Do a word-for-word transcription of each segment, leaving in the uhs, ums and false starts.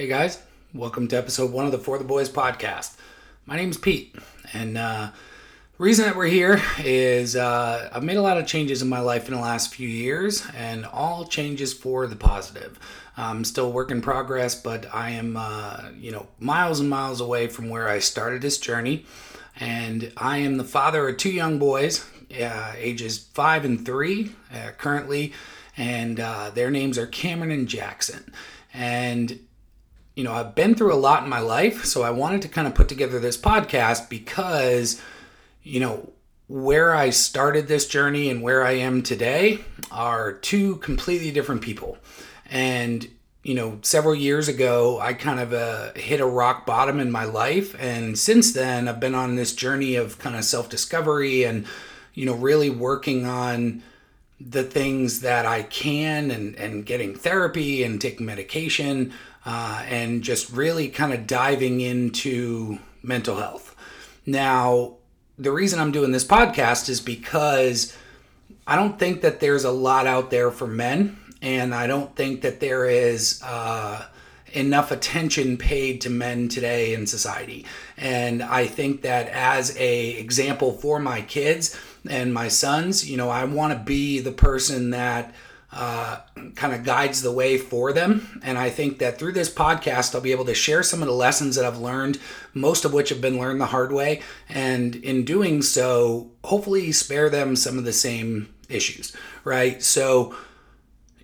Hey guys, welcome to episode one of the For the Boys Podcast. My name's Pete, and uh, the reason that we're here is uh, I've made a lot of changes in my life in the last few years, and all changes for the positive. I'm still work in progress, but I am, uh, you know, miles and miles away from where I started this journey, and I am the father of two young boys, uh, ages five and three uh, currently, and uh, their names are Cameron and Jackson, and you know, I've been through a lot in my life, so I wanted to kind of put together this podcast because, you know, where I started this journey and where I am today are two completely different people. And, you know, several years ago, I kind of uh, hit a rock bottom in my life. And since then, I've been on this journey of kind of self-discovery and, you know, really working on the things that I can and, and getting therapy and taking medication. Uh, and just really kind of diving into mental health. Now, the reason I'm doing this podcast is because I don't think that there's a lot out there for men, and I don't think that there is uh, enough attention paid to men today in society. And I think that as a example for my kids and my sons, you know, I want to be the person that Uh, kind of guides the way for them. And I think that through this podcast, I'll be able to share some of the lessons that I've learned, most of which have been learned the hard way. And in doing so, hopefully spare them some of the same issues, right? So,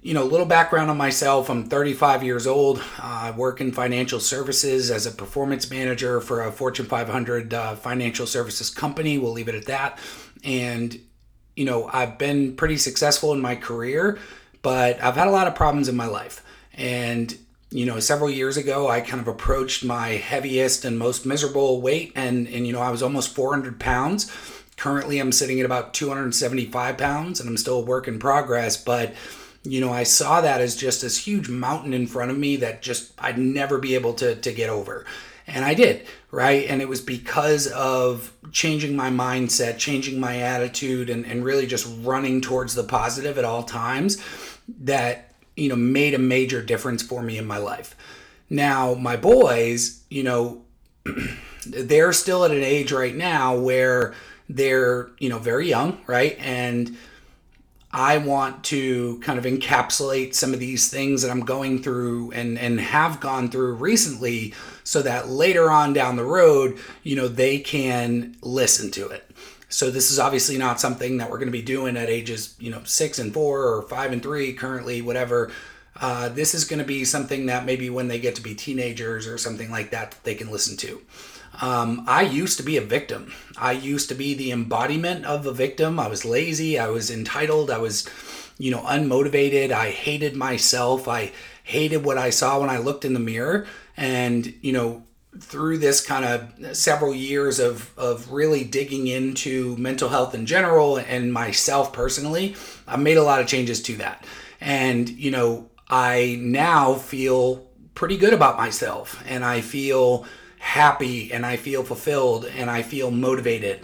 you know, a little background on myself. I'm thirty-five years old. Uh, I work in financial services as a performance manager for a Fortune five hundred uh, financial services company. We'll leave it at that. And you know, I've been pretty successful in my career, but I've had a lot of problems in my life. And, you know, several years ago, I kind of approached my heaviest and most miserable weight. And, and you know, I was almost four hundred pounds. Currently, I'm sitting at about two hundred seventy-five pounds, and I'm still a work in progress. But, you know, I saw that as just this huge mountain in front of me that just I'd never be able to, to get over. And I did, right? And it was because of changing my mindset, changing my attitude, and, and really just running towards the positive at all times that, you know, made a major difference for me in my life. Now, my boys, you know, they're still at an age right now where they're, you know, very young, right? And I want to kind of encapsulate some of these things that I'm going through and, and have gone through recently so that later on down the road, you know, they can listen to it. So this is obviously not something that we're going to be doing at ages, you know, six and four or five and three currently, whatever. Uh, this is going to be something that maybe when they get to be teenagers or something like that, they can listen to. Um, I used to be a victim. I used to be the embodiment of a victim. I was lazy. I was entitled. I was, you know, unmotivated. I hated myself. I hated what I saw when I looked in the mirror. And, you know, through this kind of several years of, of really digging into mental health in general and myself personally, I made a lot of changes to that. And, you know, I now feel pretty good about myself, and I feel happy, and I feel fulfilled, and I feel motivated.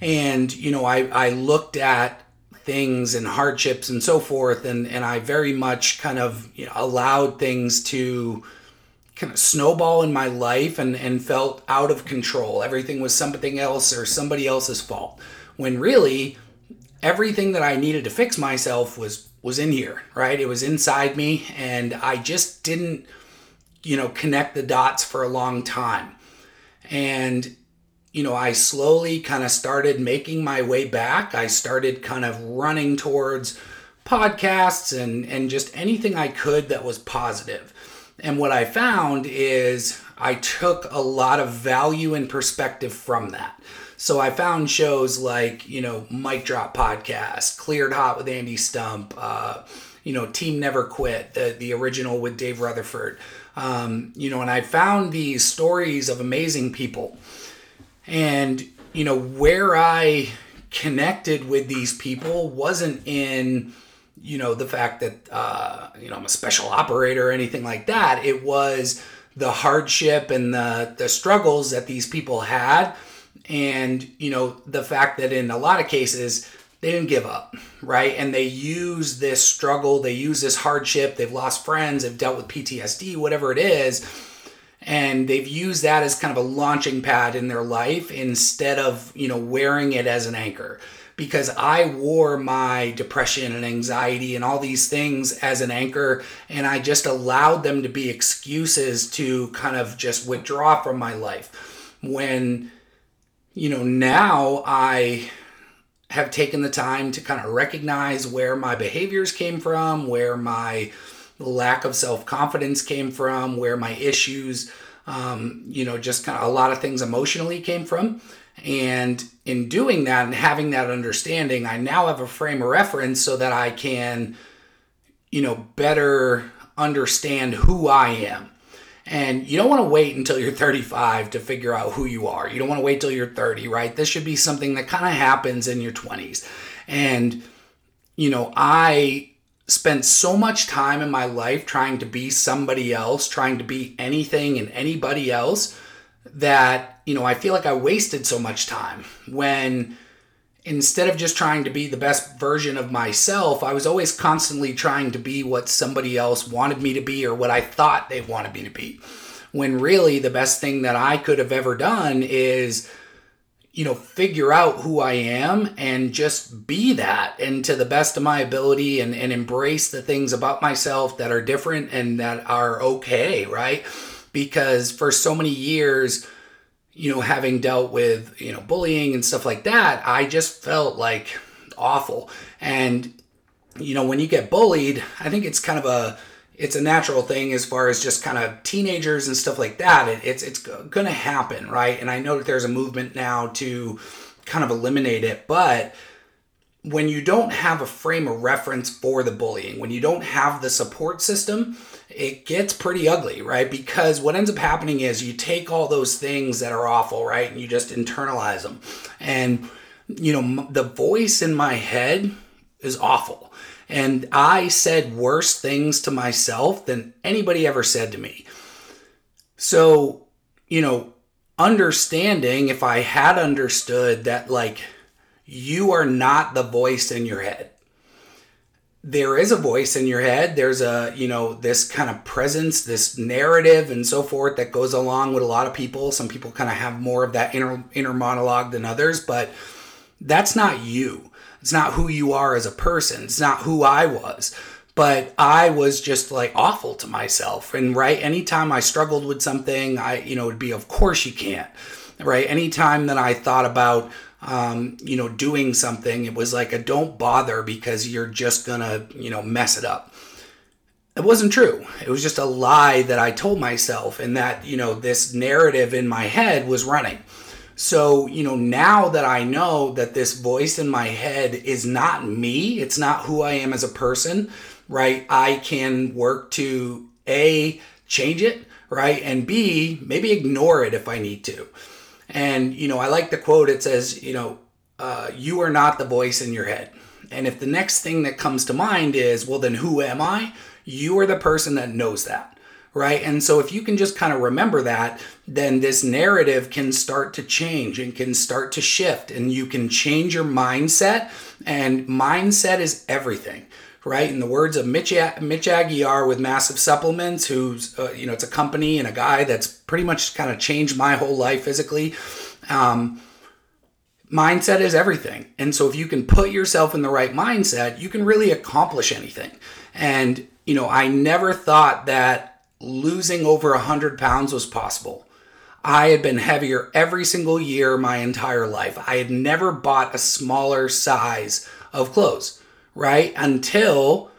And, you know, I, I looked at things and hardships and so forth, and, and I very much kind of, you know, allowed things to kind of snowball in my life and, and felt out of control. Everything was something else or somebody else's fault, when really everything that I needed to fix myself was was in here, right? It was inside me, and I just didn't, you know, connect the dots for a long time. And, you know, I slowly kind of started making my way back. I started kind of running towards podcasts and, and just anything I could that was positive. And what I found is I took a lot of value and perspective from that. So I found shows like, you know, Mic Drop Podcast, Cleared Hot with Andy Stump, uh, you know, Team Never Quit, the, the original with Dave Rutherford. Um, you know, and I found these stories of amazing people. And, you know, where I connected with these people wasn't in, you know, the fact that, uh, you know, I'm a special operator or anything like that. It was the hardship and the, the struggles that these people had. And, you know, the fact that in a lot of cases, they didn't give up, right? And they use this struggle, they use this hardship, they've lost friends, they've dealt with P T S D, whatever it is, and they've used that as kind of a launching pad in their life instead of, you know, wearing it as an anchor. Because I wore my depression and anxiety and all these things as an anchor, and I just allowed them to be excuses to kind of just withdraw from my life. When, you know, now I have taken the time to kind of recognize where my behaviors came from, where my lack of self-confidence came from, where my issues, um, you know, just kind of a lot of things emotionally came from. And in doing that and having that understanding, I now have a frame of reference so that I can, you know, better understand who I am. And you don't want to wait until you're thirty-five to figure out who you are. You don't want to wait till you're thirty, right? This should be something that kind of happens in your twenties. And, you know, I spent so much time in my life trying to be somebody else, trying to be anything and anybody else, that, you know, I feel like I wasted so much time when instead of just trying to be the best version of myself, I was always constantly trying to be what somebody else wanted me to be or what I thought they wanted me to be. When really the best thing that I could have ever done is, you know, figure out who I am and just be that and to the best of my ability and, and embrace the things about myself that are different and that are okay, right? Because for so many years, you know, having dealt with, you know, bullying and stuff like that, I just felt like awful. And, you know, when you get bullied, I think it's kind of a, it's a natural thing as far as just kind of teenagers and stuff like that. It, it's it's going to happen, right? And I know that there's a movement now to kind of eliminate it, but when you don't have a frame of reference for the bullying, when you don't have the support system, it gets pretty ugly, right? Because what ends up happening is you take all those things that are awful, right? And you just internalize them. And, you know, the voice in my head is awful. And I said worse things to myself than anybody ever said to me. So, you know, understanding, if I had understood that, like, you are not the voice in your head. There is a voice in your head. There's a, you know, this kind of presence, this narrative and so forth that goes along with a lot of people. Some people kind of have more of that inner inner monologue than others, but that's not you. It's not who you are as a person. It's not who I was. But I was just like awful to myself. And right, anytime I struggled with something, I, you know, it'd be, of course you can't, right? Anytime that I thought about, Um, you know, doing something, it was like a don't bother because you're just gonna, you know, mess it up. It wasn't true. It was just a lie that I told myself, and that, you know, this narrative in my head was running. So, you know, now that I know that this voice in my head is not me, it's not who I am as a person, right? I can work to A, change it, right? And B, maybe ignore it if I need to. And, you know, I like the quote. It says, you know, uh, you are not the voice in your head. And if the next thing that comes to mind is, well, then who am I? You are the person that knows that, right? And so if you can just kind of remember that, then this narrative can start to change and can start to shift, and you can change your mindset. And mindset is everything, right? In the words of Mitch, Mitch Aguiar with Massive Supplements, who's, uh, you know, it's a company and a guy that's pretty much kind of changed my whole life physically. Um, mindset is everything. And so if you can put yourself in the right mindset, you can really accomplish anything. And, you know, I never thought that losing over one hundred pounds was possible. I had been heavier every single year my entire life. I had never bought a smaller size of clothes, right? Until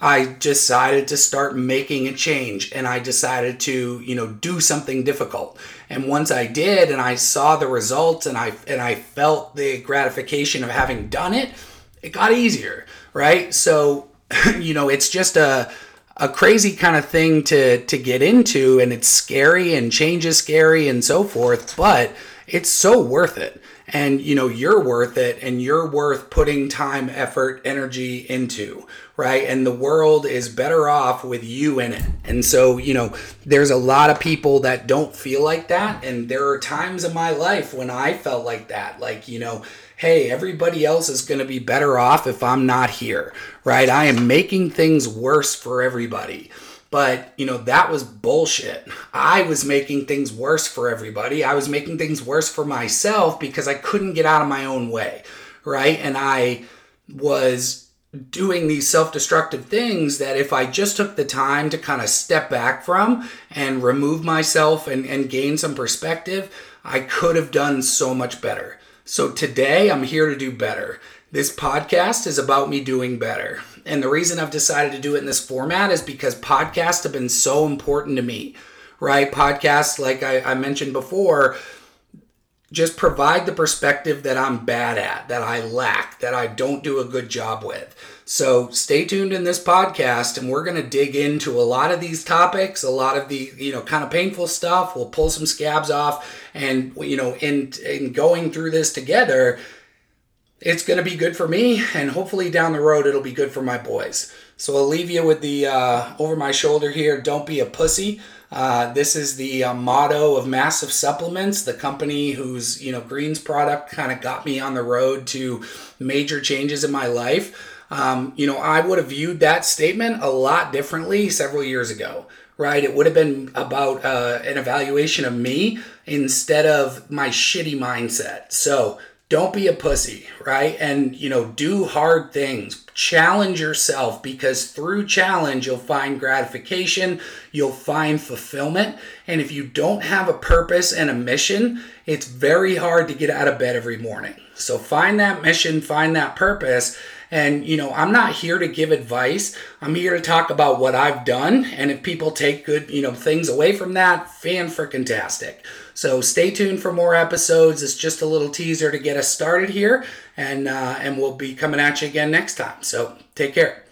I decided to start making a change, and I decided to, you know, do something difficult. And once I did, and I saw the results, and I and I felt the gratification of having done it, it got easier, right? So, you know, it's just a a crazy kind of thing to to get into, and it's scary, and change is scary and so forth, but it's so worth it. And, you know, you're worth it, and you're worth putting time, effort, energy into, right? And the world is better off with you in it. And so, you know, there's a lot of people that don't feel like that. And there are times in my life when I felt like that. Like, you know, hey, everybody else is going to be better off if I'm not here, right? I am making things worse for everybody. But, you know, that was bullshit. I was making things worse for everybody. I was making things worse for myself because I couldn't get out of my own way, right? And I was doing these self-destructive things that if I just took the time to kind of step back from and remove myself and, and gain some perspective, I could have done so much better. So today I'm here to do better. This podcast is about me doing better. And the reason I've decided to do it in this format is because podcasts have been so important to me, right? Podcasts, like I, I mentioned before, just provide the perspective that I'm bad at, that I lack, that I don't do a good job with. So stay tuned in this podcast, and we're going to dig into a lot of these topics, a lot of the, you know, kind of painful stuff. We'll pull some scabs off, and, you know, in, in going through this together, it's going to be good for me, and hopefully down the road, it'll be good for my boys. So I'll leave you with the uh, over my shoulder here, don't be a pussy. Uh, this is the uh, motto of Massive Supplements, the company whose, you know, greens product kind of got me on the road to major changes in my life. Um, you know, I would have viewed that statement a lot differently several years ago, right? It would have been about uh, an evaluation of me instead of my shitty mindset. So don't be a pussy, right? And, you know, do hard things. Challenge yourself, because through challenge, you'll find gratification, you'll find fulfillment. And if you don't have a purpose and a mission, it's very hard to get out of bed every morning. So find that mission, find that purpose. And, you know, I'm not here to give advice. I'm here to talk about what I've done. And if people take good, you know, things away from that, fan-frickin-tastic. So stay tuned for more episodes. It's just a little teaser to get us started here. And, uh, and we'll be coming at you again next time. So take care.